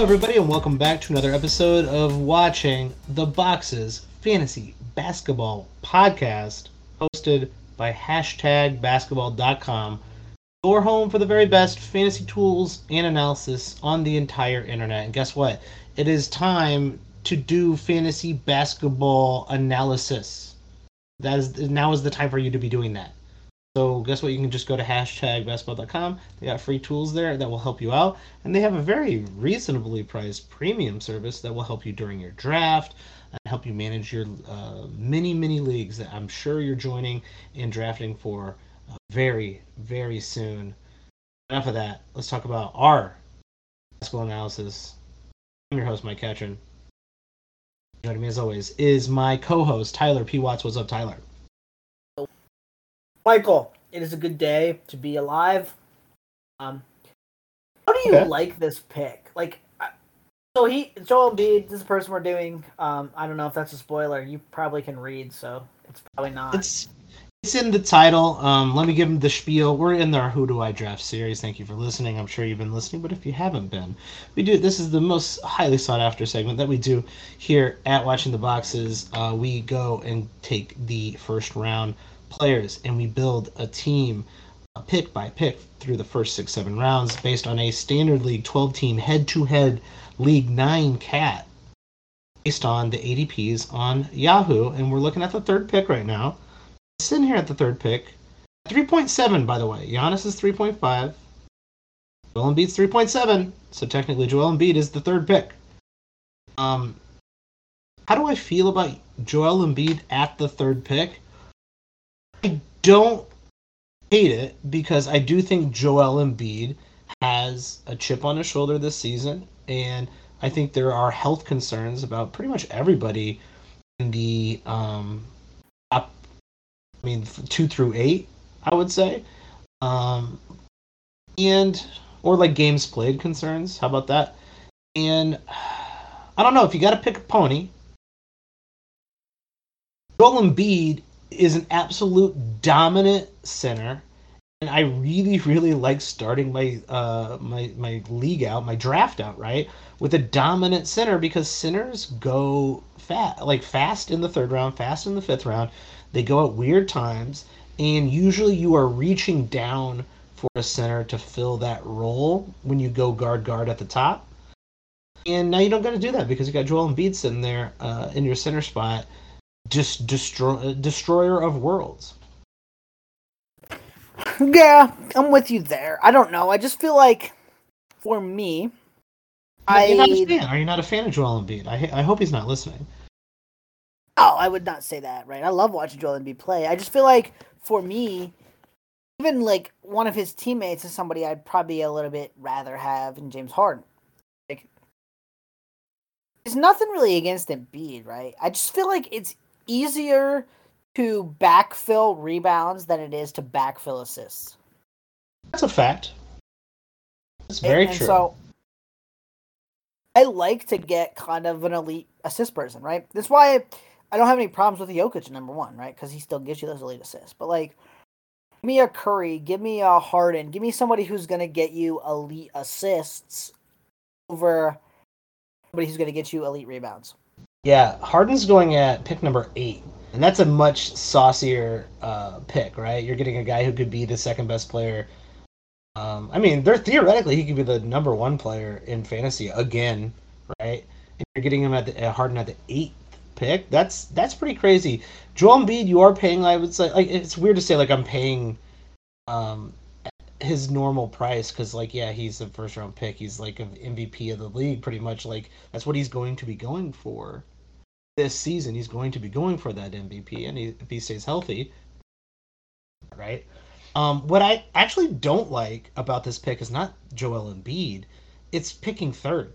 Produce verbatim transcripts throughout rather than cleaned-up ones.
Hello everybody and welcome back to another episode of Watching the Boxes Fantasy Basketball Podcast, hosted by hashtag basketball dot com, your home for the very best fantasy tools and analysis on the entire internet. And guess what? It is time to do fantasy basketball analysis. That is, now is the time for you to be doing that. So guess what? You can just go to hashtag basketball dot com. They got free tools there that will help you out. And they have a very reasonably priced premium service that will help you during your draft and help you manage your uh, many, many leagues that I'm sure you're joining and drafting for uh, very, very soon. Enough of that. Let's talk about our basketball analysis. I'm your host, Mike Katrin. Joining me as always is my co-host, Tyler P. Watts. What's up, Tyler? Michael, it is a good day to be alive. Um, how do you okay. like this pick? Like, so he, Joel Embiid, this is the person we're doing. Um, I don't know if that's a spoiler. You probably can read, so it's probably not. It's it's in the title. Um, let me give him the spiel. We're in our Who Do I Draft series. Thank you for listening. I'm sure you've been listening, but if you haven't been, we do. This is the most highly sought after segment that we do here at Watching the Boxes. Uh, we go and take the first round players and we build a team uh, pick by pick through the first six seven rounds based on a standard league twelve team head to head league nine cat based on the A D Ps on Yahoo, and we're looking at the third pick right now. Sitting here at the third pick, three point seven, by the way. Giannis is three point five, Joel Embiid's three point seven, so technically Joel Embiid is the third pick. Um how do I feel about Joel Embiid at the third pick? I don't hate it because I do think Joel Embiid has a chip on his shoulder this season, and I think there are health concerns about pretty much everybody in the um, top, I mean, two through eight, I would say, um, and or like games played concerns. How about that? And I don't know if you got to pick a pony. Joel Embiid is an absolute dominant center, and I really, really like starting my uh my my league out, my draft out, right, with a dominant center, because centers go fat, like fast in the third round, fast in the fifth round. They go at weird times, and usually you are reaching down for a center to fill that role when you go guard guard at the top. And now you don't got to do that because you got Joel Embiid sitting there uh, in your center spot. Just destroy, destroyer of worlds. Yeah, I'm with you there. I don't know. I just feel like, for me, no, I you're not a fan. Are you not a fan of Joel Embiid? I I hope he's not listening. Oh, I would not say that. Right? I love watching Joel Embiid play. I just feel like, for me, even like one of his teammates is somebody I'd probably a little bit rather have than James Harden. Like, there's nothing really against Embiid, right? I just feel like it's easier to backfill rebounds than it is to backfill assists. That's a fact. That's very and, and true. So I like to get kind of an elite assist person, right? That's why I don't have any problems with Jokic, number one, right? Because he still gives you those elite assists. But like, give me a Curry, give me a Harden, give me somebody who's going to get you elite assists over somebody who's going to get you elite rebounds. Yeah, Harden's going at pick number eight, and that's a much saucier uh, pick, right? You're getting a guy who could be the second best player. Um, I mean, they're, theoretically, he could be the number one player in fantasy again, right? And you're getting him at the, uh, Harden at the eighth pick. That's that's pretty crazy. Joel Embiid, you are paying, I would say, like, it's weird to say, like, I'm paying um, his normal price because, like, yeah, he's the first round pick. He's like an M V P of the league, pretty much. Like, that's what he's going to be going for. This season, he's going to be going for that M V P, and he, if he stays healthy, right? Um, what I actually don't like about this pick is not Joel Embiid; it's picking third.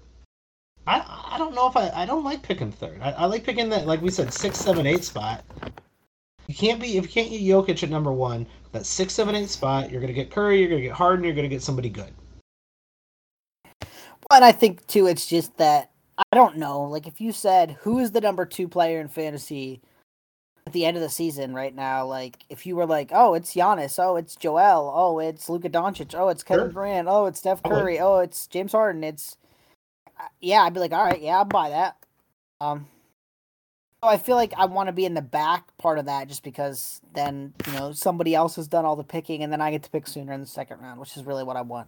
I I don't know if I I don't like picking third. I, I like picking that, like we said, six, seven, eight spot. You can't be if you can't get Jokic at number one. That six, seven, eight spot, you're gonna get Curry, you're gonna get Harden, you're gonna get somebody good. Well, and I think too, it's just that. I don't know. Like, if you said, who is the number two player in fantasy at the end of the season right now? Like, if you were like, oh, it's Giannis. Oh, it's Joel. Oh, it's Luka Doncic. Oh, it's Kevin sure. Durant. Oh, it's Steph Curry. Oh, it's James Harden. It's yeah, I'd be like, all right, yeah, I'll buy that. Um, so I feel like I want to be in the back part of that just because then, you know, somebody else has done all the picking and then I get to pick sooner in the second round, which is really what I want.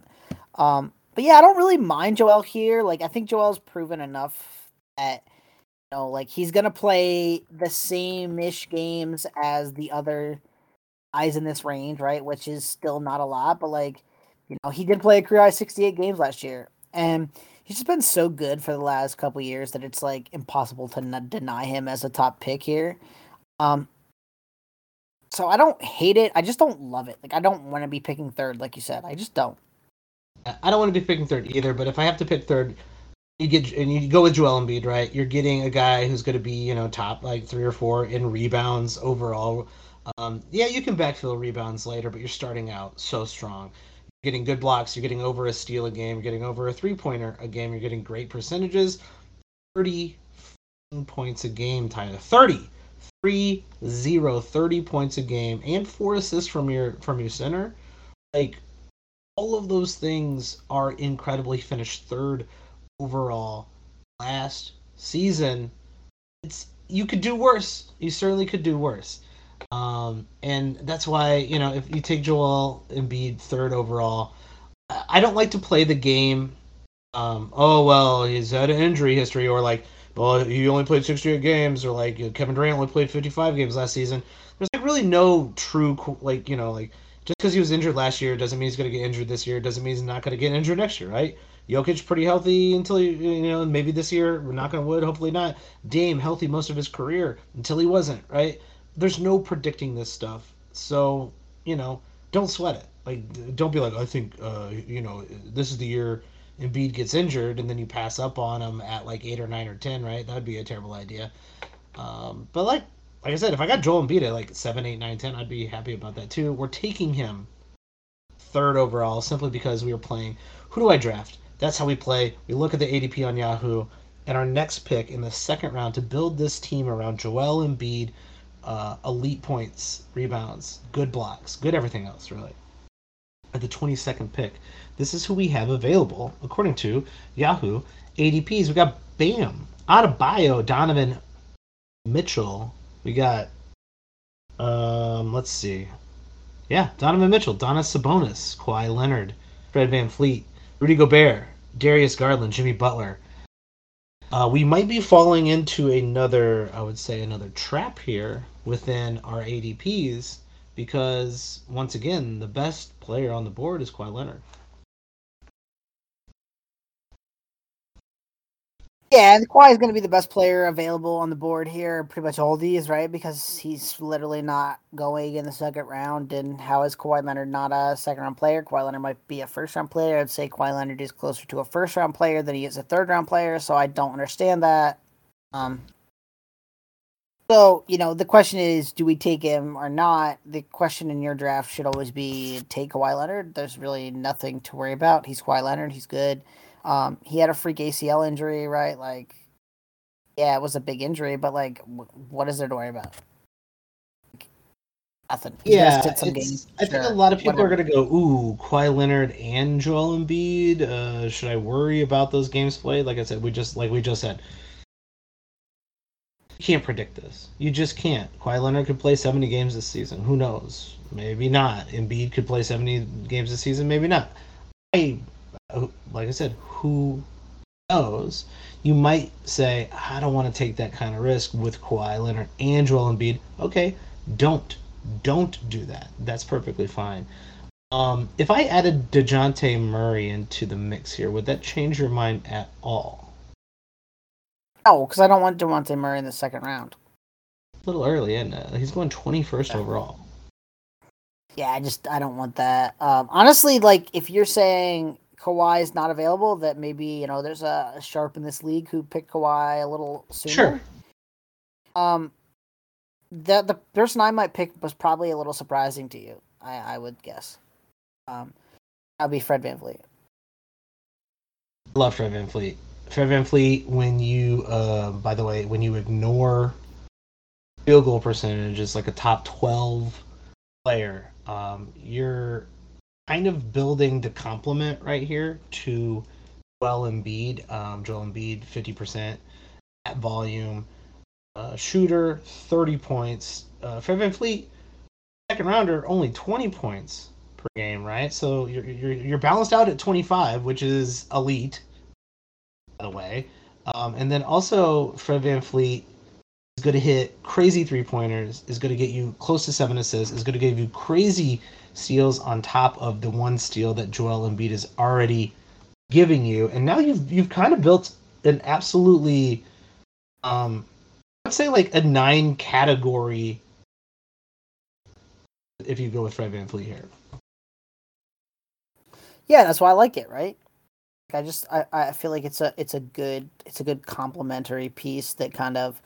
Um, but yeah, I don't really mind Joel here. Like, I think Joel's proven enough that, you know, like he's going to play the same-ish games as the other guys in this range, right? Which is still not a lot, but like, you know, he did play a career-high sixty-eight games last year, and he's just been so good for the last couple years that it's like impossible to n- deny him as a top pick here. Um, so I don't hate it. I just don't love it. Like, I don't want to be picking third, like you said. I just don't. I don't want to be picking third either. But if I have to pick third, you get and you go with Joel Embiid, right? You're getting a guy who's going to be, you know, top like three or four in rebounds overall. Um, yeah, you can backfill rebounds later, but you're starting out so strong. Getting good blocks, you're getting over a steal a game, you're getting over a three-pointer a game, you're getting great percentages. thirty points a game, Tyler. thirty. three zero, thirty points a game, and four assists from your from your center. Like, all of those things are incredibly finished third overall last season. It's you could do worse. You certainly could do worse. Um, and that's why, you know, if you take Joel Embiid third overall, I don't like to play the game, um, oh, well, he's had an injury history, or like, well, he only played sixty-eight games, or like, Kevin Durant only played fifty-five games last season. There's like really no true, like, you know, like, just because he was injured last year doesn't mean he's going to get injured this year, doesn't mean he's not going to get injured next year, right? Jokic pretty healthy until, he, you know, maybe this year, we're knocking on wood, hopefully not. Dame healthy most of his career until he wasn't, right? There's no predicting this stuff, so, you know, don't sweat it. Like, don't be like, I think, uh, you know, this is the year Embiid gets injured, and then you pass up on him at, like, eight or nine or ten, right? That would be a terrible idea. Um, but, like like I said, if I got Joel Embiid at, like, seven, eight, nine, ten, I'd be happy about that, too. We're taking him third overall simply because we were playing, who do I draft? That's how we play. We look at the A D P on Yahoo, and our next pick in the second round to build this team around Joel Embiid, Uh, elite points, rebounds, good blocks, good everything else, really. At the twenty-second pick, this is who we have available, according to Yahoo. A D Ps, we got Bam, Adebayo, Donovan Mitchell. We got, um, let's see. Yeah, Donovan Mitchell, Donis Sabonis, Kawhi Leonard, Fred VanVleet, Rudy Gobert, Darius Garland, Jimmy Butler. Uh, we might be falling into another, I would say, another trap here within our A D Ps because, once again, the best player on the board is Kawhi Leonard. Yeah, and Kawhi is going to be the best player available on the board here, pretty much all these, right? Because he's literally not going in the second round, and how is Kawhi Leonard not a second-round player? Kawhi Leonard might be a first-round player. I'd say Kawhi Leonard is closer to a first-round player than he is a third-round player, so I don't understand that. Um, so, you know, the question is, do we take him or not? The question in your draft should always be, take Kawhi Leonard. There's really nothing to worry about. He's Kawhi Leonard. He's good. Um, he had a freak A C L injury, right? Like, yeah, it was a big injury, but like, w- what is there to worry about? Like, nothing. He yeah, just some games, I sure, think a lot of people whatever. are gonna go, ooh, Kawhi Leonard and Joel Embiid. Uh, should I worry about those games played? Like I said, we just like we just said, you can't predict this. You just can't. Kawhi Leonard could play seventy games this season. Who knows? Maybe not. Embiid could play seventy games this season. Maybe not. I. Like I said, who knows? You might say, I don't want to take that kind of risk with Kawhi Leonard and Joel Embiid. Okay, don't. Don't do that. That's perfectly fine. Um, if I added DeJounte Murray into the mix here, would that change your mind at all? No, because I don't want DeJounte Murray in the second round. A little early, isn't it? He's going twenty-first yeah. overall. Yeah, I just, I don't want that. Um, honestly, like, if you're saying Kawhi is not available, that maybe, you know, there's a, a sharp in this league who picked Kawhi a little sooner. Sure. Um, the the person I might pick was probably a little surprising to you, I, I would guess. Um, that'd be Fred VanVleet. I love Fred VanVleet. Fred VanVleet, when you, uh, by the way, when you ignore field goal percentage, is like a top twelve player. Um, you're kind of building the complement right here to Embiid. Um, Joel Embiid, fifty percent at volume. Uh, shooter, thirty points. Uh, Fred VanVleet, second rounder, only twenty points per game, right? So you're, you're, you're balanced out at twenty-five, which is elite, by the way. Um, and then also, Fred VanVleet is going to hit crazy three-pointers, is going to get you close to seven assists, is going to give you crazy steals on top of the one steal that Joel Embiid is already giving you. And now you've you've kind of built an absolutely, um, I'd say like a nine category if you go with Fred VanVleet here. Yeah, that's why I like it, right? I just I, I feel like it's a it's a good it's a good complementary piece that kind of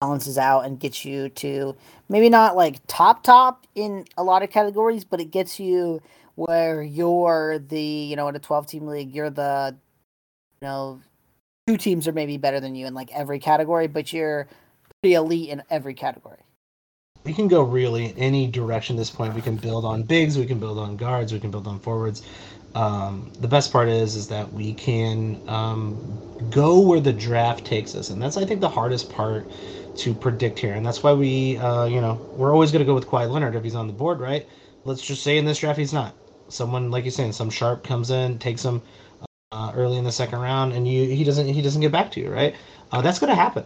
balances out and gets you to maybe not like top top in a lot of categories, but it gets you where you're the you know in a twelve team league you're the you know two teams are maybe better than you in like every category, but you're pretty elite in every category. We can go really any direction at this point. We can build on bigs, we can build on guards, we can build on forwards. Um, the best part is is that we can um, go where the draft takes us, and that's I think the hardest part to predict here, and that's why we uh, you know we're always going to go with Kawhi Leonard if he's on the board, right? Let's just say in this draft he's not. Someone like you're saying, some sharp comes in, takes him uh, early in the second round, and you he doesn't he doesn't get back to you, right? Uh, that's going to happen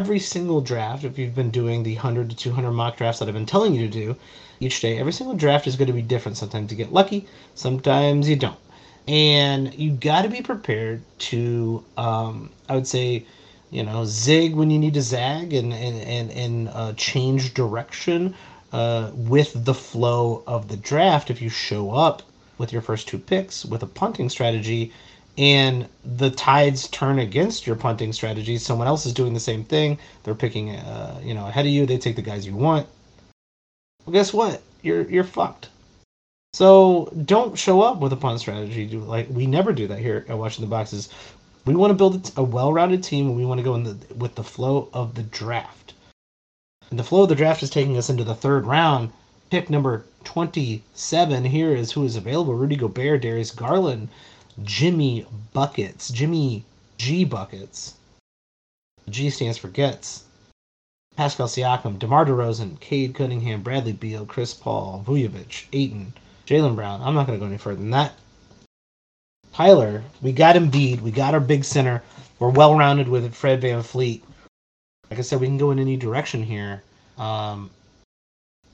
every single draft. If you've been doing the one hundred to two hundred mock drafts that I've been telling you to do each day, every single draft is going to be different. Sometimes you get lucky, sometimes you don't, and you got to be prepared to um I would say you know zig when you need to zag, and and and, and uh change direction uh with the flow of the draft if you show up with your first two picks with a punting strategy and the tides turn against your punting strategy. Someone else is doing the same thing. They're picking, uh, you know, ahead of you. They take the guys you want. Well, guess what? You're you're fucked. So don't show up with a punt strategy. Like we never do that here at Watching the Boxes. We want to build a well-rounded team. And we want to go in the, with the flow of the draft. And the flow of the draft is taking us into the third round. Pick number twenty-seven here is who is available. Rudy Gobert, Darius Garland, Jimmy Buckets, Jimmy G Buckets. G stands for Gets. Pascal Siakam, DeMar DeRozan, Cade Cunningham, Bradley Beal, Chris Paul, Vujovic, Ayton, Jaylen Brown. I'm not going to go any further than that. Tyler, we got Embiid. We got our big center. We're well-rounded with Fred VanVleet. Like I said, we can go in any direction here. Um,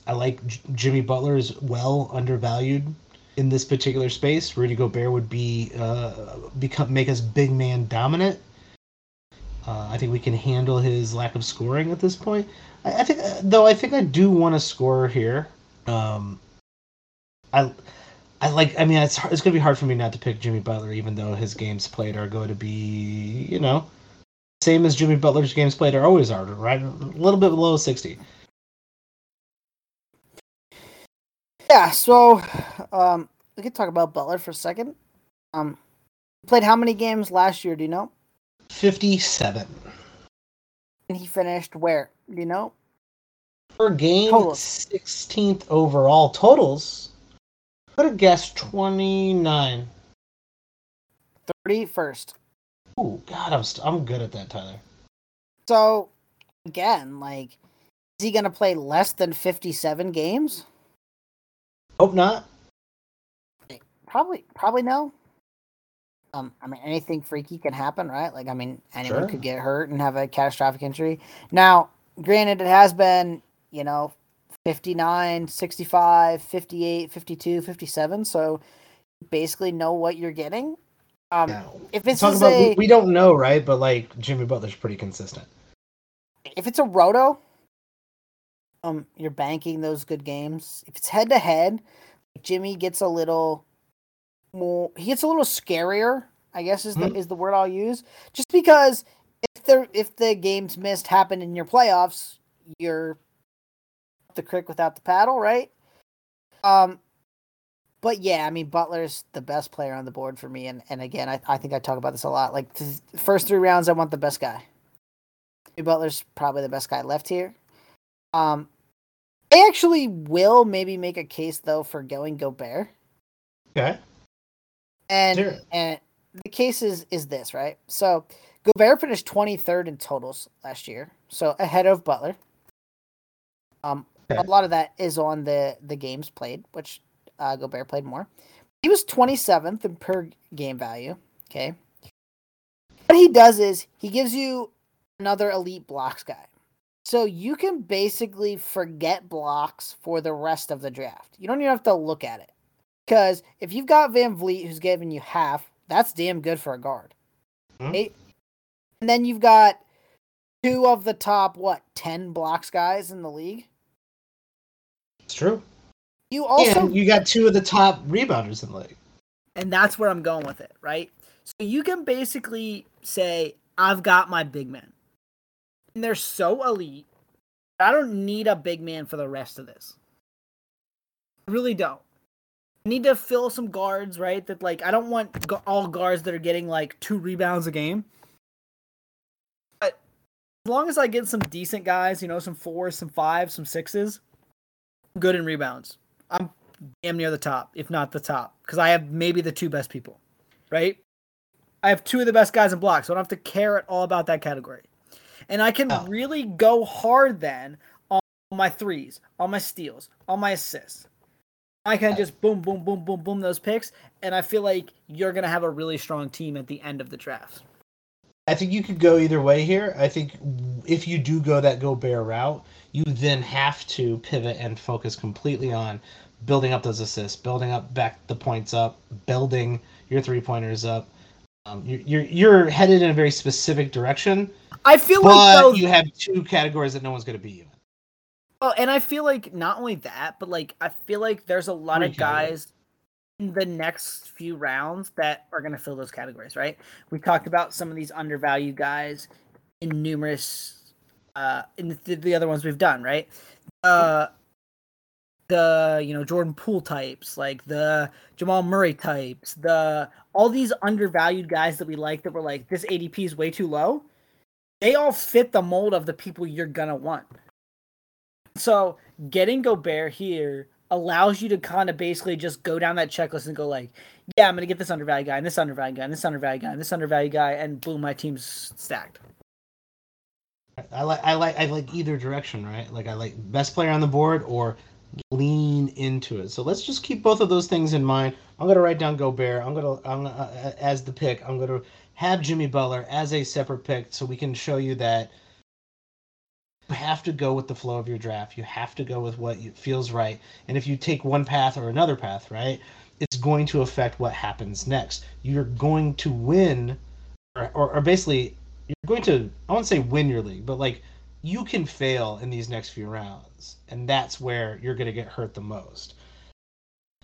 I like J- Jimmy Butler is well undervalued in this particular space. Rudy Gobert would be uh, become make us big man dominant. Uh, I think we can handle his lack of scoring at this point. I, I think, though, I think I do want a scorer here. Um, I, I like. I mean, it's hard, it's gonna be hard for me not to pick Jimmy Butler, even though his games played are going to be, you know, same as Jimmy Butler's games played are always are, right? A little bit below sixty. Yeah, so um, we could talk about Butler for a second. Um, played how many games last year, do you know? fifty-seven. And he finished where, do you know? Per game, totals. sixteenth overall totals. I would have guessed twenty-nine. thirty-first. Oh, God, I'm, st- I'm good at that, Tyler. So, again, like, is he going to play less than fifty-seven games? Hope not. Probably, probably no. Um, I mean, anything freaky can happen, right? Like, I mean, anyone sure. could get hurt and have a catastrophic injury. Now, granted, it has been, you know, fifty-nine, sixty-five, fifty-eight, fifty-two, fifty-seven. So you basically know what you're getting. Um, yeah. If it's about, a, we don't know, right? But like Jimmy Butler's pretty consistent. If it's a roto, Um, you're banking those good games. If it's head to head, Jimmy gets a little more. He gets a little scarier, I guess is the mm-hmm. is the word I'll use. Just because if the if the games missed happen in your playoffs, you're up the creek without the paddle, right? Um, but yeah, I mean Butler's the best player on the board for me, and and again, I I think I talk about this a lot. Like the first three rounds, I want the best guy. Butler's probably the best guy left here. Um. I actually will maybe make a case though for going Gobert. Okay. And sure. and the case is, is this, right? So Gobert finished twenty-third in totals last year, so ahead of Butler. Um, okay. A lot of that is on the, the games played, which uh, Gobert played more. He was twenty-seventh in per game value, okay? What he does is he gives you another elite blocks guy. So you can basically forget blocks for the rest of the draft. You don't even have to look at it. Because if you've got VanVleet, who's giving you half, that's damn good for a guard. Okay? Mm-hmm. And then you've got two of the top, what, ten blocks guys in the league? It's true. You also and you got two of the top rebounders in the league. And that's where I'm going with it, right? So you can basically say, I've got my big man. And they're so elite. I don't need a big man for the rest of this. I really don't. I need to fill some guards, right? That like I don't want all guards that are getting like two rebounds a game. But as long as I get some decent guys, you know, some fours, some fives, some sixes, I'm good in rebounds. I'm damn near the top, if not the top, because I have maybe the two best people, right? I have two of the best guys in blocks, so I don't have to care at all about that category. And I can oh. really go hard then on my threes, on my steals, on my assists. I can just boom, boom, boom, boom, boom those picks, and I feel like you're going to have a really strong team at the end of the draft. I think you could go either way here. I think if you do go that Gobert route, you then have to pivot and focus completely on building up those assists, building up back the points up, building your three-pointers up. Um, you're, you're you're headed in a very specific direction. I feel but like though, you have two categories that no one's going to beat you in. Oh, and I feel like not only that, but like I feel like there's a lot Three of guys categories. in the next few rounds that are going to fill those categories, right? We talked about some of these undervalued guys in numerous uh, in the, the other ones we've done, right? Uh, the you know Jordan Poole types, like the Jamal Murray types, the all these undervalued guys that we like that were like this A D P is way too low. They all fit the mold of the people you're going to want. So getting Gobert here allows you to kind of basically just go down that checklist and go like, yeah, I'm going to get this undervalued guy and this undervalued guy and this undervalued guy and this undervalued guy, and boom, my team's stacked. I like I like I like either direction, right? Like I like best player on the board or lean into it. So let's just keep both of those things in mind. I'm going to write down Gobert. I'm going to I'm gonna, as the pick. I'm going to have Jimmy Butler as a separate pick so we can show you that you have to go with the flow of your draft. You have to go with what feels right. And if you take one path or another path, right, it's going to affect what happens next. You're going to win or, or, or basically you're going to, I won't say win your league, but like you can fail in these next few rounds. And that's where you're going to get hurt the most.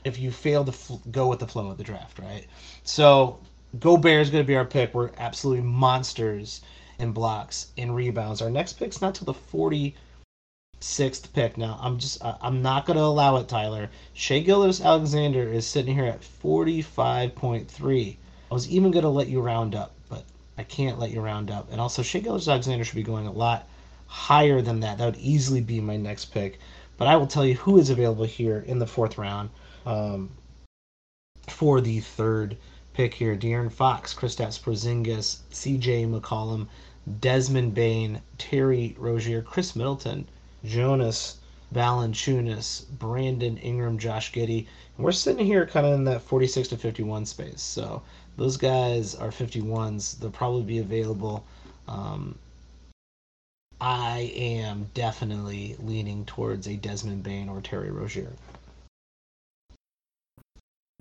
If you fail to fl- go with the flow of the draft, right? So Gobert is going to be our pick. We're absolutely monsters in blocks, in rebounds. Our next pick's not till the forty-sixth pick. Now, I'm just, uh, I'm not going to allow it, Tyler. Shai Gilgeous-Alexander is sitting here at forty-five point three. I was even going to let you round up, but I can't let you round up. And also, Shai Gilgeous-Alexander should be going a lot higher than that. That would easily be my next pick. But I will tell you who is available here in the fourth round um, for the third pick here. De'Aaron Fox, Kristaps Porzingis, C J McCollum, Desmond Bane, Terry Rozier, Chris Middleton, Jonas Valanciunas, Brandon Ingram, Josh Giddey. And we're sitting here kind of in that forty-six to fifty-one space. So those guys are fifty-ones. They'll probably be available. Um, I am definitely leaning towards a Desmond Bane or Terry Rozier.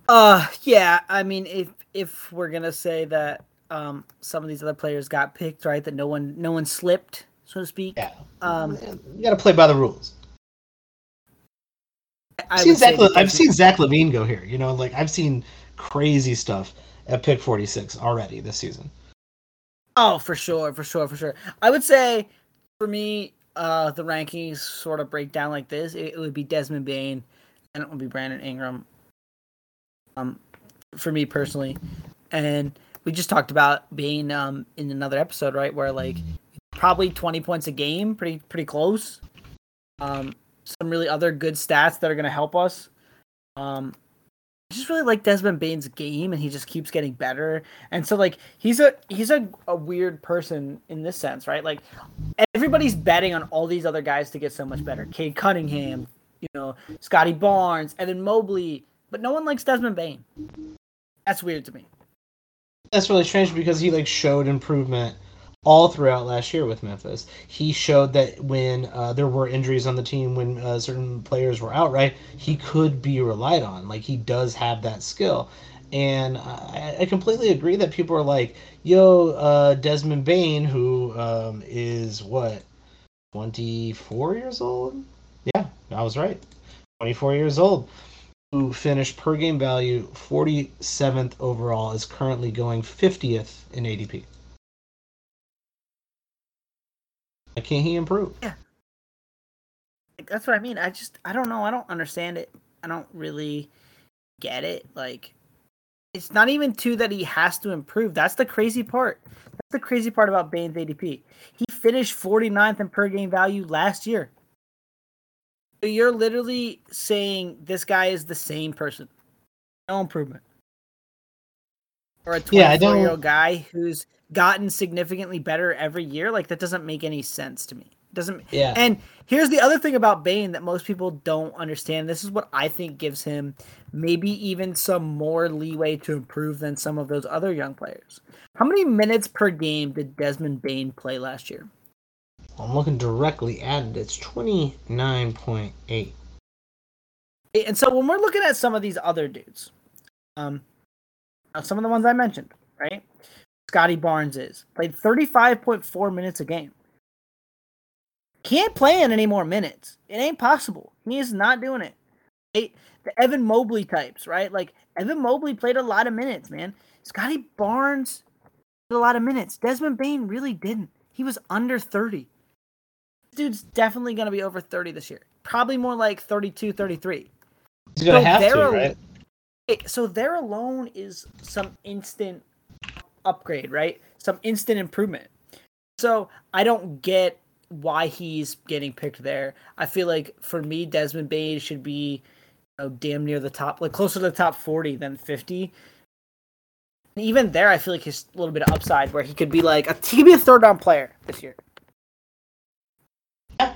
Uh, yeah, I mean, if if we're going to say that um, some of these other players got picked, right, that no one no one slipped, so to speak. Yeah. Um, you got to play by the rules. I've seen, Zach, Le- I've seen Zach LaVine go here. You know, like I've seen crazy stuff at pick forty-six already this season. Oh, for sure, for sure, for sure. I would say, for me, uh, the rankings sort of break down like this. It, it would be Desmond Bane, and it would be Brandon Ingram. Um, for me personally, and we just talked about being um in another episode, right, where like probably twenty points a game, pretty pretty close. Um, some really other good stats that are going to help us. Um, I just really like Desmond Bane's game, and he just keeps getting better. And so, like, he's a he's a, a weird person in this sense, right? Like, everybody's betting on all these other guys to get so much better. Cade Cunningham, you know, Scotty Barnes, Evan Mobley, but no one likes Desmond Bane. That's weird to me. That's really strange because he, like, showed improvement all throughout last year with Memphis. He showed that when uh, there were injuries on the team, when uh, certain players were outright, he could be relied on. Like, he does have that skill. And I, I completely agree that people are like, yo, uh, Desmond Bane, who um, is, what, twenty-four years old? Yeah, I was right. twenty-four years old, who finished per game value forty-seventh overall, is currently going fiftieth in A D P. Can he improve? Yeah, like, that's what I mean. I just I don't know. I don't understand it. I don't really get it. Like, it's not even too that he has to improve. That's the crazy part. That's the crazy part about Bane's A D P. He finished forty-ninth in per game value last year. So you're literally saying this guy is the same person. No improvement. Or a twenty-four-year-old yeah, guy who's gotten significantly better every year. Like, that doesn't make any sense to me. It doesn't. Yeah. And here's the other thing about Bane that most people don't understand. This is what I think gives him maybe even some more leeway to improve than some of those other young players. How many minutes per game did Desmond Bane play last year? I'm looking directly at it. It's twenty-nine point eight. And so when we're looking at some of these other dudes, um, some of the ones I mentioned, right? Scotty Barnes is played thirty-five point four minutes a game. Can't play in any more minutes. It ain't possible. He is not doing it. Right? The Evan Mobley types, right? Like, Evan Mobley played a lot of minutes, man. Scotty Barnes played a lot of minutes. Desmond Bane really didn't. He was under thirty. This dude's definitely going to be over thirty this year. Probably more like thirty-two, thirty-three. He's going to have to, right? So there alone is some instant upgrade, right? Some instant improvement. So I don't get why he's getting picked there. I feel like, for me, Desmond Bane should be, you know, damn near the top, like closer to the top forty than fifty. And even there, I feel like he's a little bit of upside where he could be like a he could be a third down player this year. Yeah.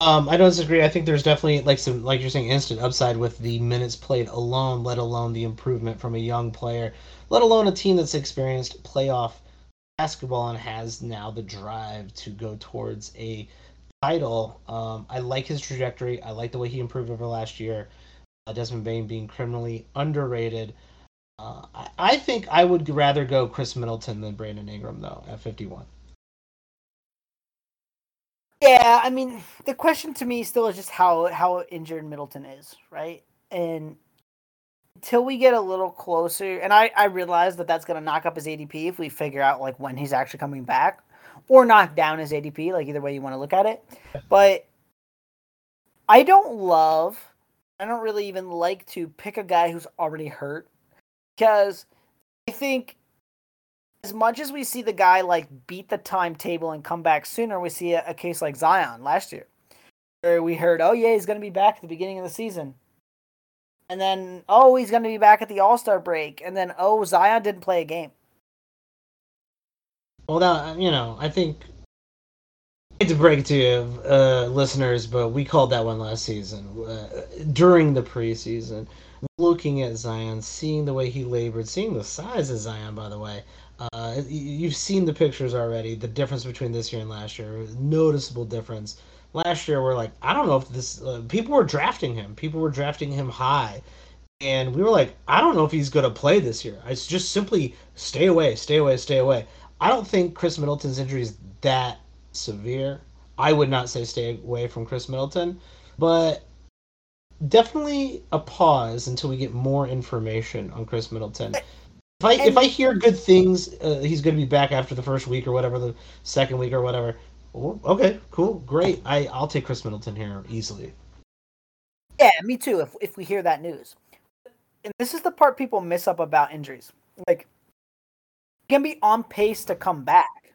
Um, I don't disagree. I think there's definitely, like some, like you're saying, instant upside with the minutes played alone, let alone the improvement from a young player, let alone a team that's experienced playoff basketball and has now the drive to go towards a title. Um, I like his trajectory. I like the way he improved over last year. Uh, Desmond Bane being criminally underrated. Uh, I, I think I would rather go Chris Middleton than Brandon Ingram, though, at fifty-one. Yeah, I mean, the question to me still is just how, how injured Middleton is, right? And until we get a little closer, and I, I realize that that's going to knock up his A D P if we figure out, like, when he's actually coming back, or knock down his A D P, like, either way you want to look at it. But I don't love, I don't really even like to pick a guy who's already hurt, because I think as much as we see the guy, like, beat the timetable and come back sooner, we see a, a case like Zion last year, where we heard, oh, yeah, he's going to be back at the beginning of the season. And then, oh, he's going to be back at the All-Star break. And then, oh, Zion didn't play a game. Well, that, you know, I think, I hate to break it to you, uh, listeners, but we called that one last season. Uh, during the preseason, looking at Zion, seeing the way he labored, seeing the size of Zion, by the way. Uh, you've seen the pictures already, the difference between this year and last year. Noticeable difference. Last year, we're like, I don't know if this... Uh, people were drafting him. People were drafting him high. And we were like, I don't know if he's going to play this year. It's just simply stay away, stay away, stay away. I don't think Chris Middleton's injury is that severe. I would not say stay away from Chris Middleton. But definitely a pause until we get more information on Chris Middleton. If I, if I hear good things, uh, he's going to be back after the first week or whatever, the second week or whatever... Okay, cool, great. I, I'll take Chris Middleton here easily. Yeah, me too, if if we hear that news. And this is the part people miss up about injuries. Like, he can be on pace to come back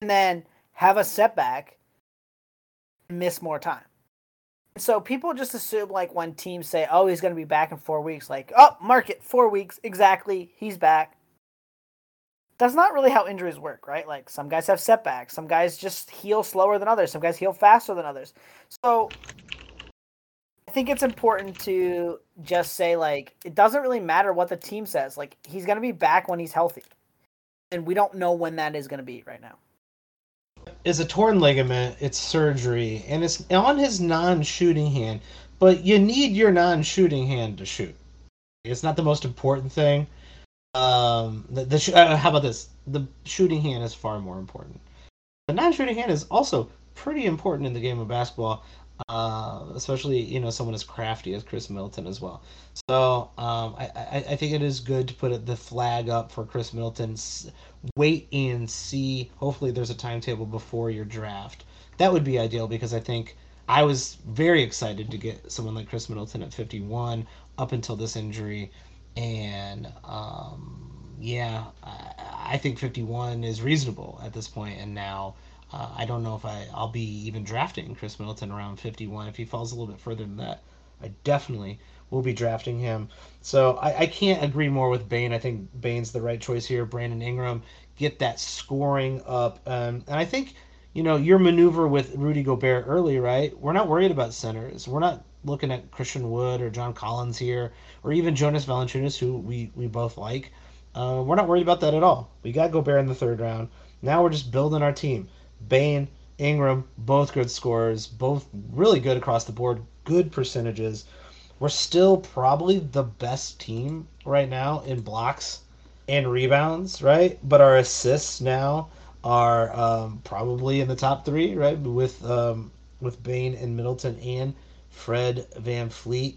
and then have a setback and miss more time. So people just assume, like, when teams say, oh, he's going to be back in four weeks, like, oh, mark it, four weeks, exactly, he's back. That's not really how injuries work, right? Like, some guys have setbacks. Some guys just heal slower than others. Some guys heal faster than others. So I think it's important to just say, like, it doesn't really matter what the team says. Like, he's going to be back when he's healthy. And we don't know when that is going to be right now. It's a torn ligament, it's surgery, and it's on his non-shooting hand. But you need your non-shooting hand to shoot. It's not the most important thing. Um, the, the sh- uh, how about this? The shooting hand is far more important. The non-shooting hand is also pretty important in the game of basketball, uh, especially, you know, someone as crafty as Chris Middleton as well. So um, I, I, I think it is good to put the flag up for Chris Middleton. Wait and see. Hopefully there's a timetable before your draft. That would be ideal, because I think I was very excited to get someone like Chris Middleton at fifty-one up until this injury. And um, yeah, I, I think fifty-one is reasonable at this point. And now uh, I don't know if I, I'll be even drafting Chris Middleton around fifty-one. If he falls a little bit further than that, I definitely will be drafting him. So I, I can't agree more with Bane. I think Bane's the right choice here. Brandon Ingram, get that scoring up. Um, and I think, you know, your maneuver with Rudy Gobert early, right? We're not worried about centers. We're not looking at Christian Wood or John Collins here, or even Jonas Valanciunas, who we, we both like. Uh, we're not worried about that at all. We got Gobert in the third round. Now we're just building our team. Bane, Ingram, both good scorers, both really good across the board, good percentages. We're still probably the best team right now in blocks and rebounds, right? But our assists now are um, probably in the top three, right? With um, with Bane and Middleton and Fred VanVleet.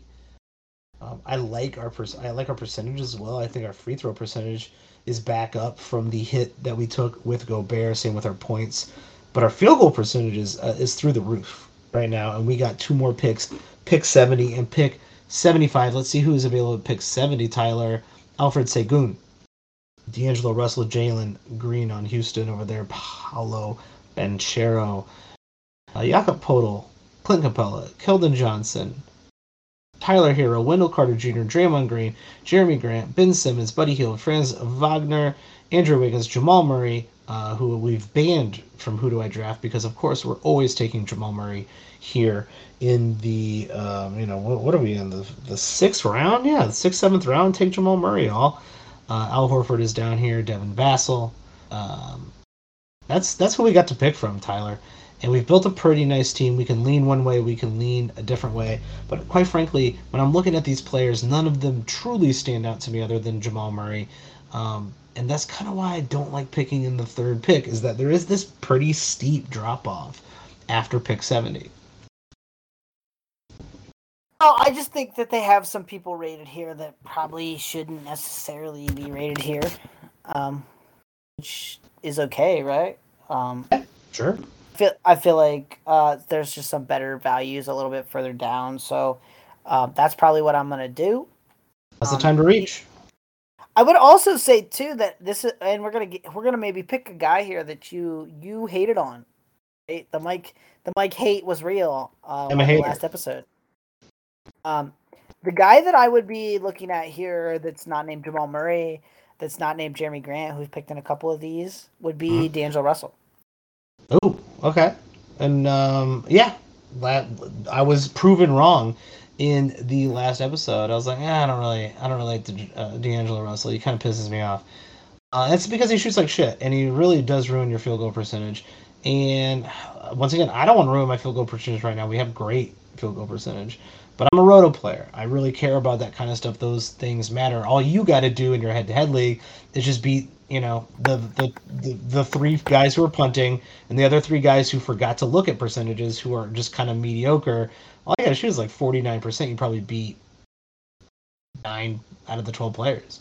Um, I like our per- I like our percentage as well. I think our free throw percentage is back up from the hit that we took with Gobert. Same with our points, but our field goal percentage is uh, is through the roof right now. And we got two more picks: pick seventy and pick seventy-five. Let's see who's available at pick seventy. Tyler, Alfred Sengun, D'Angelo Russell, Jalen Green on Houston over there. Paolo Banchero, uh, Jakob Poeltl, Clint Capella, Keldon Johnson, Tyler Herro, Wendell Carter Junior, Draymond Green, Jeremy Grant, Ben Simmons, Buddy Hield, Franz Wagner, Andrew Wiggins, Jamal Murray, uh, who we've banned from Who Do I Draft because, of course, we're always taking Jamal Murray here in the, um, you know, what, what are we in, the the sixth round? Yeah, the sixth, seventh round, take Jamal Murray all. Uh, Al Horford is down here, Devin Vassell. Um, that's, that's who we got to pick from, Tyler. And we've built a pretty nice team. We can lean one way, we can lean a different way. But quite frankly, when I'm looking at these players, none of them truly stand out to me other than Jamal Murray. Um, and that's kind of why I don't like picking in the third pick, is that there is this pretty steep drop-off after pick seventy. Well, I just think that they have some people rated here that probably shouldn't necessarily be rated here, um, which is okay, right? Um, sure. I feel, I feel like uh, there's just some better values a little bit further down. So uh, that's probably what I'm going to do. That's um, the time to reach. I would also say, too, that this is, and we're going to we're going to maybe pick a guy here that you you hated on. Right? The Mike the Mike hate was real uh, in the last episode. Um, the guy that I would be looking at here that's not named Jamal Murray, that's not named Jeremy Grant, who's picked in a couple of these, would be mm-hmm. D'Angelo Russell. Oh, okay. And, um, yeah, that, I was proven wrong in the last episode. I was like, eh, I don't really, I don't relate to uh, D'Angelo Russell. He kind of pisses me off. Uh, it's because he shoots like shit, and he really does ruin your field goal percentage. And once again, I don't want to ruin my field goal percentage right now. We have great field goal percentage, but I'm a roto player. I really care about that kind of stuff. Those things matter. All you got to do in your head-to-head league is just beat, you know, the, the the the three guys who are punting and the other three guys who forgot to look at percentages, who are just kind of mediocre. All you gotta shoot is like forty-nine percent. You probably beat nine out of the twelve players.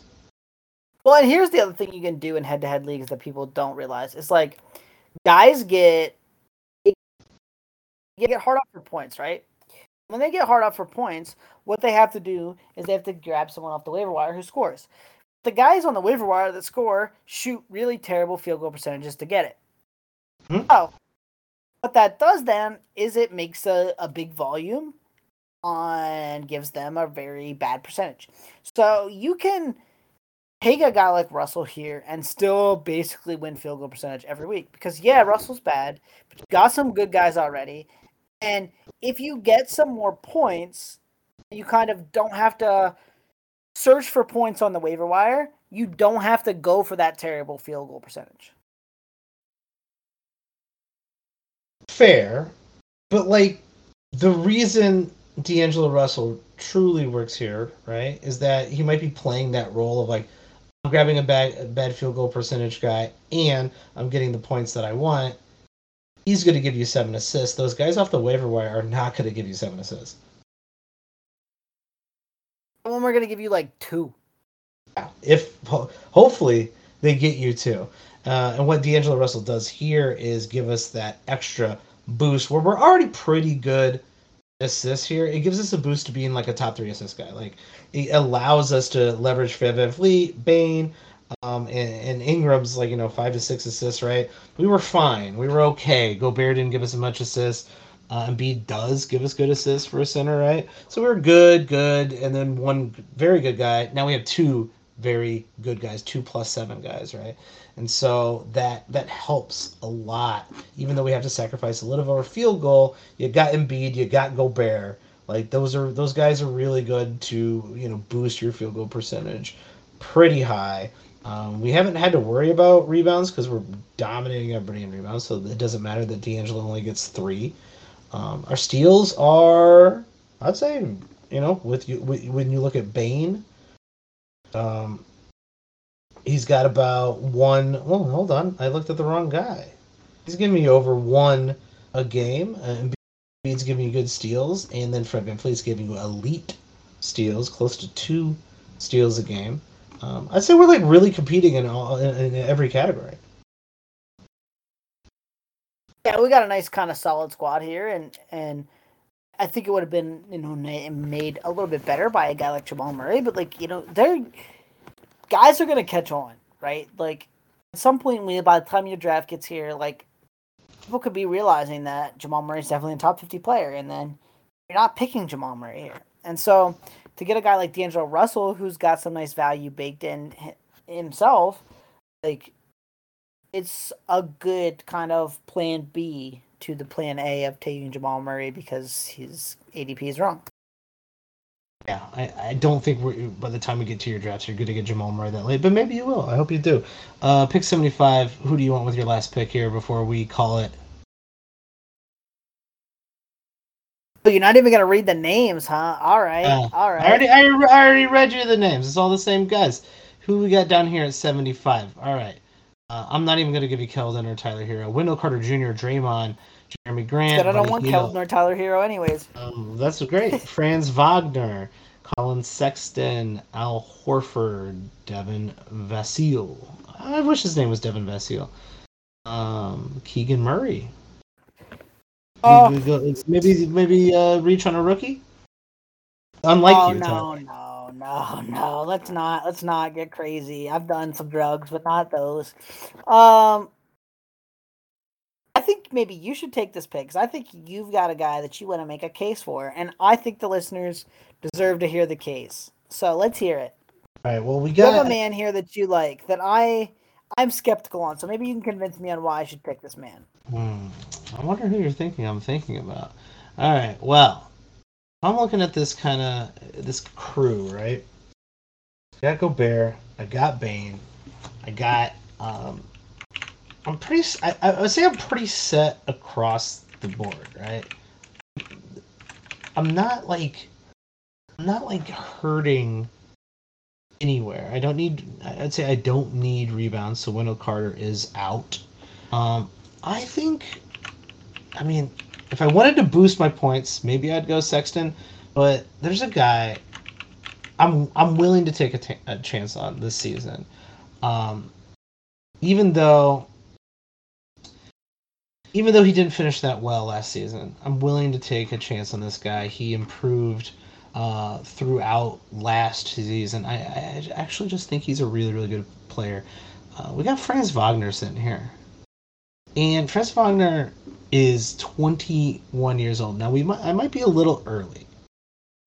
Well, and here's the other thing you can do in head-to-head leagues that people don't realize. It's like guys get get hard up for points, right? When they get hard up for points, what they have to do is they have to grab someone off the waiver wire who scores. The guys on the waiver wire that score shoot really terrible field goal percentages to get it. Hmm. So, what that does then is it makes a, a big volume and gives them a very bad percentage. So you can take a guy like Russell here and still basically win field goal percentage every week. Because, yeah, Russell's bad, but you got some good guys already. And if you get some more points, you kind of don't have to search for points on the waiver wire. You don't have to go for that terrible field goal percentage. Fair, but, like, the reason D'Angelo Russell truly works here, right, is that he might be playing that role of, like, I'm grabbing a bad, a bad field goal percentage guy and I'm getting the points that I want. He's going to give you seven assists. Those guys off the waiver wire are not going to give you seven assists. Well, we're going to give you, like, two. Yeah, if hopefully they get you two. Uh, and what D'Angelo Russell does here is give us that extra boost where we're already pretty good assists here. It gives us a boost to being like a top three assist guy. Like, it allows us to leverage Fred VanVleet, Bane, um, and, and Ingram's, like, you know, five to six assists, right? We were fine. We were okay. Gobert didn't give us much assists. Uh, Embiid does give us good assists for a center, right? So we're good, good, and then one very good guy. Now we have two very good guys, two plus seven guys, right? And so that that helps a lot. Even though we have to sacrifice a little of our field goal, you got Embiid, you got Gobert. Like, those are those guys are really good to, you know, boost your field goal percentage pretty high. Um, we haven't had to worry about rebounds because we're dominating everybody in rebounds, so it doesn't matter that D'Angelo only gets three. Um, our steals are, I'd say, you know, with you with, when you look at Bane, um. He's got about one. Oh, hold on. I looked at the wrong guy. He's giving me over one a game. And Embiid's giving you good steals. And then Fred VanVleet's giving you elite steals, close to two steals a game. Um, I'd say we're, like, really competing in all in, in every category. Yeah, we got a nice kind of solid squad here. And, and I think it would have been, you know, made a little bit better by a guy like Jamal Murray. But, like, you know, they're... guys are going to catch on, right? Like, at some point, we, by the time your draft gets here, like, people could be realizing that Jamal Murray's definitely a top fifty player, and then you're not picking Jamal Murray here. And so, to get a guy like D'Angelo Russell, who's got some nice value baked in himself, like, it's a good kind of plan B to the plan A of taking Jamal Murray because his A D P is wrong. Yeah, I, I don't think we're, by the time we get to your drafts, you're going to get Jamal Murray that late, but maybe you will. I hope you do. Uh, pick seventy-five, who do you want with your last pick here before we call it? But you're not even going to read the names, huh? All right, uh, all right. I already, I, I already read you the names. It's all the same guys. Who we got down here at seventy-five? All right. Uh, I'm not even going to give you Keldon or Tyler Herro. Wendell Carter Junior, Draymond, Jeremy Grant. But I don't want Keldon or Tyler Herro anyways. Um, that's great. Franz Wagner, Colin Sexton, Al Horford, Devin Vassell. I wish his name was Devin Vassell. Um, Keegan Murray. Oh. Maybe maybe uh, reach on a rookie? Unlike oh, you. No, Tyler. no. No, no, let's not let's not get crazy. I've done some drugs, but not those. Um, I think maybe you should take this pick because I think you've got a guy that you want to make a case for, and I think the listeners deserve to hear the case. So let's hear it. All right. Well, we got you have a man here that you like that I I'm skeptical on. So maybe you can convince me on why I should pick this man. Hmm. I wonder who you're thinking. I'm thinking about. All right. Well. I'm looking at this kind of, this crew, right? I got Gobert. I got Bane. I got, um, I'm pretty, I, I would say I'm pretty set across the board, right? I'm not like, I'm not like hurting anywhere. I don't need, I'd say I don't need rebounds, so Wendell Carter is out. Um, I think, I mean... if I wanted to boost my points, maybe I'd go Sexton, but there's a guy I'm I'm willing to take a, t- a chance on this season. Um, even though even though he didn't finish that well last season, I'm willing to take a chance on this guy. He improved uh, throughout last season. I, I actually just think he's a really, really good player. Uh, we got Franz Wagner sitting here. And Franz Wagner... is twenty-one years old now. We might I might be a little early,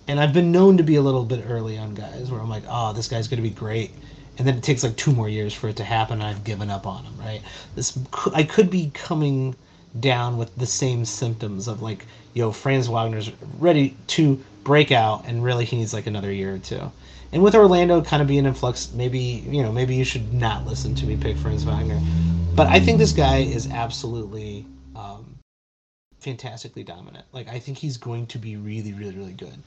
And I've been known to be a little bit early on guys where I'm like, oh, this guy's going to be great. And then it takes like two more years for it to happen, and I've given up on him, right? This I could be coming down with the same symptoms of like, yo, Franz Wagner's ready to break out, and really he needs like another year or two. And with Orlando kind of being in flux, maybe, you know, maybe you should not listen to me pick Franz Wagner. But I think this guy is absolutely um, fantastically dominant. Like, I think he's going to be really, really, really good.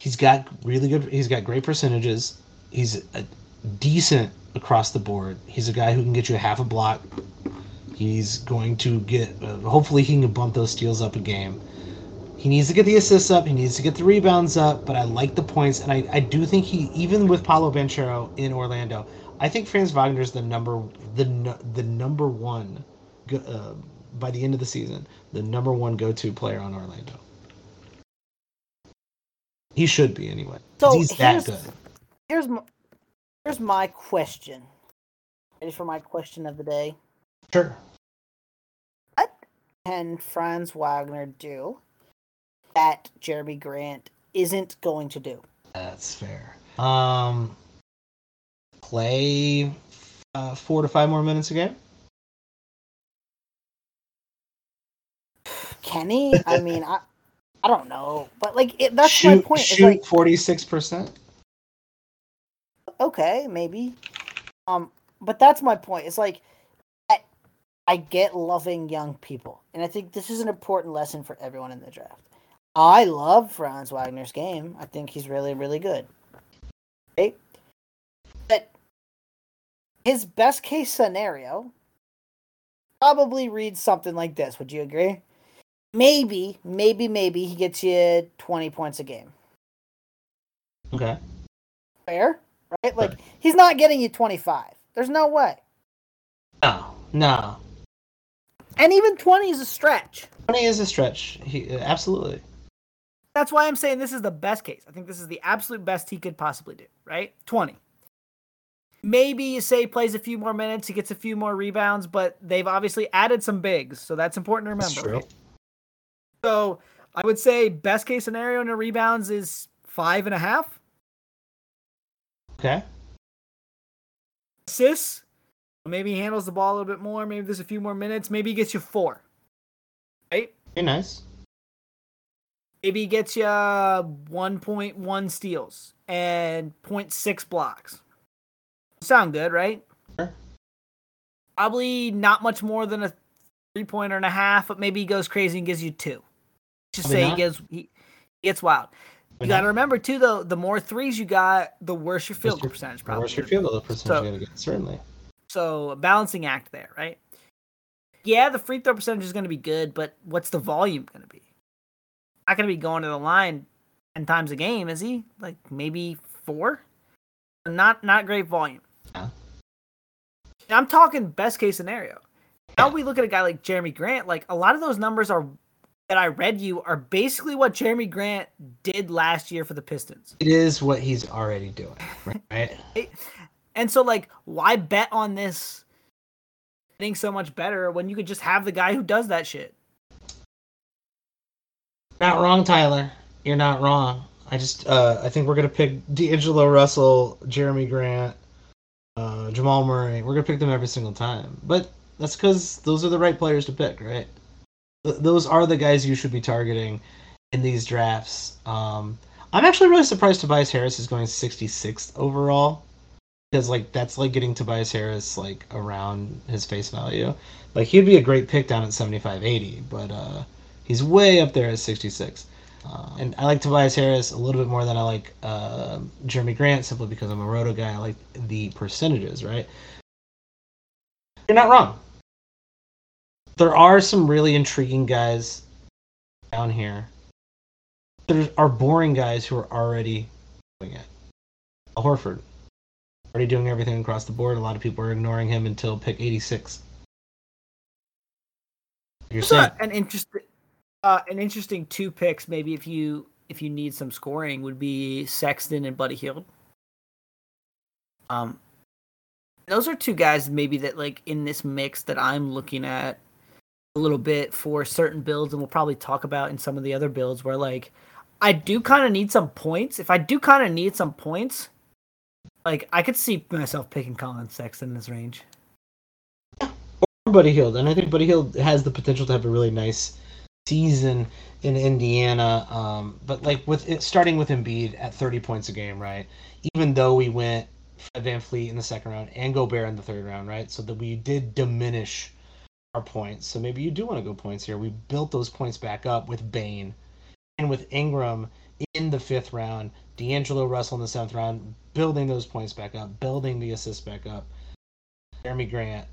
He's got really good, he's got great percentages. He's a decent across the board. He's a guy who can get you a half a block. He's going to get, uh, hopefully he can bump those steals up a game. He needs to get the assists up. He needs to get the rebounds up. But I like the points. And I, I do think he, even with Paolo Banchero in Orlando, I think Franz Wagner is the number, the, the number one, uh, by the end of the season, the number one go-to player on Orlando. He should be anyway. So he's that good. Here's my, here's my question. Ready for my question of the day? Sure. What can Franz Wagner do that Jeremy Grant isn't going to do? That's fair. Um, play uh, four to five more minutes a game? Can he? I mean, I I don't know. But, like, it, that's shoot, my point. Shoot like, forty-six percent? Okay, maybe. Um, but that's my point. It's like, I, I get loving young people. And I think this is an important lesson for everyone in the draft. I love Franz Wagner's game. I think he's really, really good. Right? But his best case scenario probably reads something like this. Would you agree? Maybe, maybe, maybe he gets you twenty points a game. Okay. Fair? Right? Like, he's not getting you twenty-five. There's no way. No. No. And even twenty is a stretch. twenty is a stretch. He, absolutely. That's why I'm saying this is the best case. I think this is the absolute best he could possibly do, right? twenty. Maybe you say he plays a few more minutes, he gets a few more rebounds, but they've obviously added some bigs, so that's important to remember. That's true. Right? So I would say best case scenario in the rebounds is five and a half. Okay. Assists. Maybe he handles the ball a little bit more. Maybe there's a few more minutes. Maybe he gets you four. Right? Very nice. Maybe he gets you one point one steals and zero point six blocks. Sound good, right? Sure. Probably not much more than a three-pointer and a half, but maybe he goes crazy and gives you two. Just say he gives, he gets wild. You got to remember, too, though, the more threes you got, the worse your field goal percentage probably. The worse your field goal percentage you're going to get, certainly. So, a balancing act there, right? Yeah, the free throw percentage is going to be good, but what's the volume going to be? Not going to be going to the line ten times a game, is he? Like, maybe four? Not not great volume. Yeah. And I'm talking best case scenario. Now yeah. We look at a guy like Jeremy Grant, like, a lot of those numbers are... that I read you are basically what Jeremy Grant did last year for the Pistons. It is what he's already doing, right? And so, like, why bet on this getting so much better when you could just have the guy who does that shit? Not wrong, Tyler. You're not wrong. I just, uh, I think we're going to pick D'Angelo Russell, Jeremy Grant, uh, Jamal Murray. We're going to pick them every single time. But that's because those are the right players to pick, right? Those are the guys you should be targeting in these drafts. Um, I'm actually really surprised Tobias Harris is going sixty-sixth overall, because like that's like getting Tobias Harris like around his face value. Like he'd be a great pick down at seventy-five, eighty, but uh, he's way up there at sixty-six. Uh, and I like Tobias Harris a little bit more than I like uh, Jeremy Grant simply because I'm a roto guy. I like the percentages, right? You're not wrong. There are some really intriguing guys down here. There are boring guys who are already doing it. Al Horford. Already doing everything across the board. A lot of people are ignoring him until pick eighty-six. You're saying an interesting, uh, an interesting two picks, maybe if you if you need some scoring, would be Sexton and Buddy Hield. Um, those are two guys maybe that like in this mix that I'm looking at a little bit for certain builds, and we'll probably talk about in some of the other builds where like I do kind of need some points. If I do kind of need some points, like, I could see myself picking Colin Sexton in his range. Or Buddy Hield. And I think Buddy Hield has the potential to have a really nice season in Indiana. Um, but, like, with it, starting with Embiid at thirty points a game, right? Even though we went Fred VanVleet in the second round and Gobert in the third round, right? So that we did diminish our points. So maybe you do want to go points here. We built those points back up with Bane and with Ingram in the fifth round, D'Angelo Russell in the seventh round, building those points back up, building the assists back up. Jeremy Grant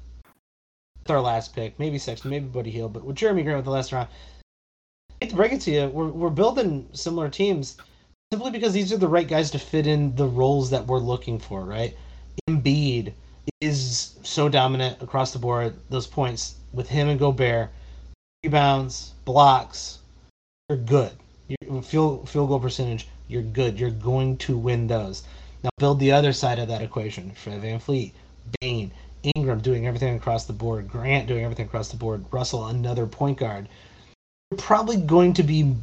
with our last pick, maybe Sexton, maybe Buddy Hield, but with Jeremy Grant with the last round, I hate to break it to you, we're we're building similar teams simply because these are the right guys to fit in the roles that we're looking for, right? Embiid is so dominant across the board. Those points with him and Gobert, rebounds, blocks, you're good. Your field, field goal percentage, you're good. You're going to win those. Now build the other side of that equation. Fred VanVleet, Bane, Ingram doing everything across the board, Grant doing everything across the board, Russell, another point guard. You're probably going to be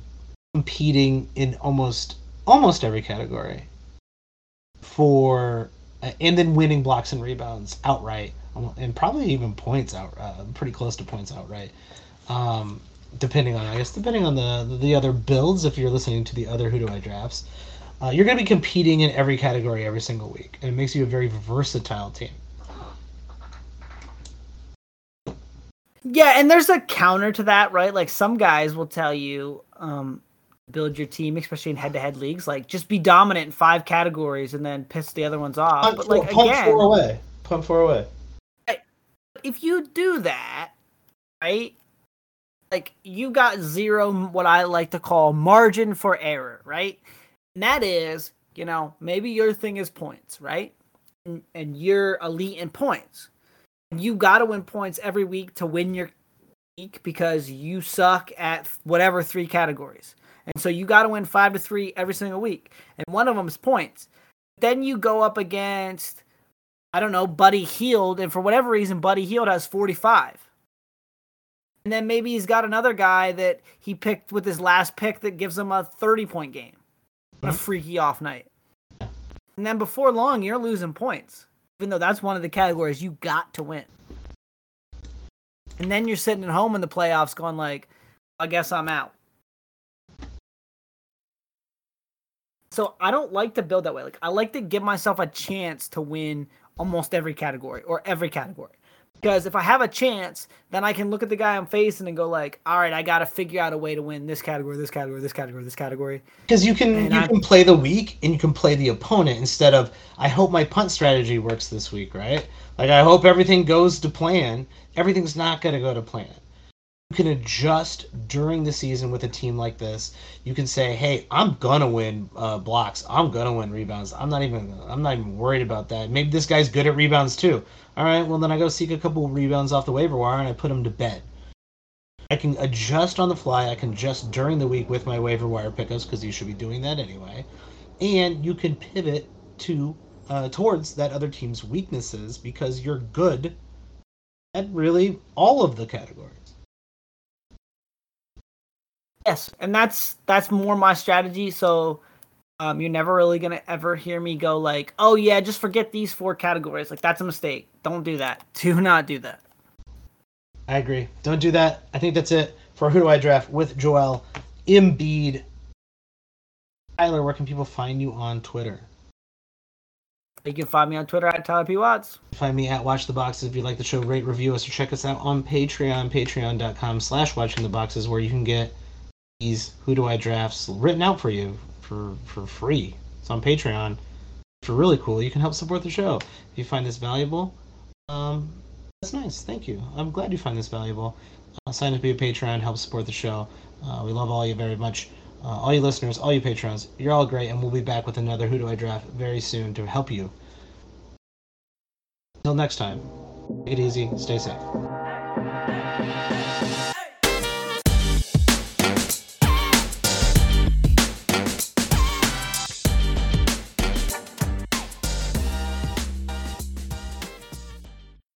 competing in almost almost every category for, and then winning blocks and rebounds outright, and probably even points out, uh, pretty close to points outright. Um, Depending on, I guess, depending on the the other builds, if you're listening to the other Who Do I Drafts, uh, you're going to be competing in every category every single week, and it makes you a very versatile team. Yeah, and there's a counter to that, right? Like, some guys will tell you, um, build your team, especially in head-to-head leagues, like, just be dominant in five categories and then piss the other ones off. Pump, but, like, pump again, four away. Pump four away. If you do that, right? Like, you got zero, what I like to call margin for error, right? And that is, you know, maybe your thing is points, right? And, and you're elite in points. And you got to win points every week to win your week because you suck at whatever three categories. And so you got to win five to three every single week. And one of them is points. Then you go up against, I don't know, Buddy Hield. And for whatever reason, Buddy Hield has forty-five. And then maybe he's got another guy that he picked with his last pick that gives him a thirty-point game. Mm-hmm. A freaky off night. And then before long, you're losing points. Even though that's one of the categories you got to win. And then you're sitting at home in the playoffs going like, I guess I'm out. So I don't like to build that way. Like, I like to give myself a chance to win almost every category or every category. Because if I have a chance, then I can look at the guy I'm facing and go like, all right, I got to figure out a way to win this category, this category, this category, this category. Because you can and you I, can play the weak and you can play the opponent instead of, I hope my punt strategy works this week, right? Like, I hope everything goes to plan. Everything's not going to go to plan. You can adjust during the season with a team like this. You can say, hey, I'm going to win uh, blocks. I'm going to win rebounds. I'm not even I'm not even worried about that. Maybe this guy's good at rebounds too. All right, well, then I go seek a couple rebounds off the waiver wire, and I put them to bed. I can adjust on the fly. I can adjust during the week with my waiver wire pickups because you should be doing that anyway. And you can pivot to uh, towards that other team's weaknesses because you're good at really all of the categories. Yes, and that's that's more my strategy, so... Um, you're never really going to ever hear me go like, oh, yeah, just forget these four categories. Like, that's a mistake. Don't do that. Do not do that. I agree. Don't do that. I think that's it for Who Do I Draft with Joel Embiid. Tyler, where can people find you on Twitter? You can find me on Twitter at Tyler P. Watts. Find me at Watch the Boxes. If you like the show, rate, review us, or check us out on Patreon, patreon.com slash watching the boxes, where you can get these Who Do I Drafts written out for you. For, for free. It's on Patreon. It's really cool. You can help support the show. If you find this valuable, um, that's nice. Thank you. I'm glad you find this valuable. Uh, sign up to be a Patreon. Help support the show. Uh, we love all you very much. Uh, all you listeners, all you Patrons, you're all great, and we'll be back with another Who Do I Draft very soon to help you. Until next time, take it easy. Stay safe.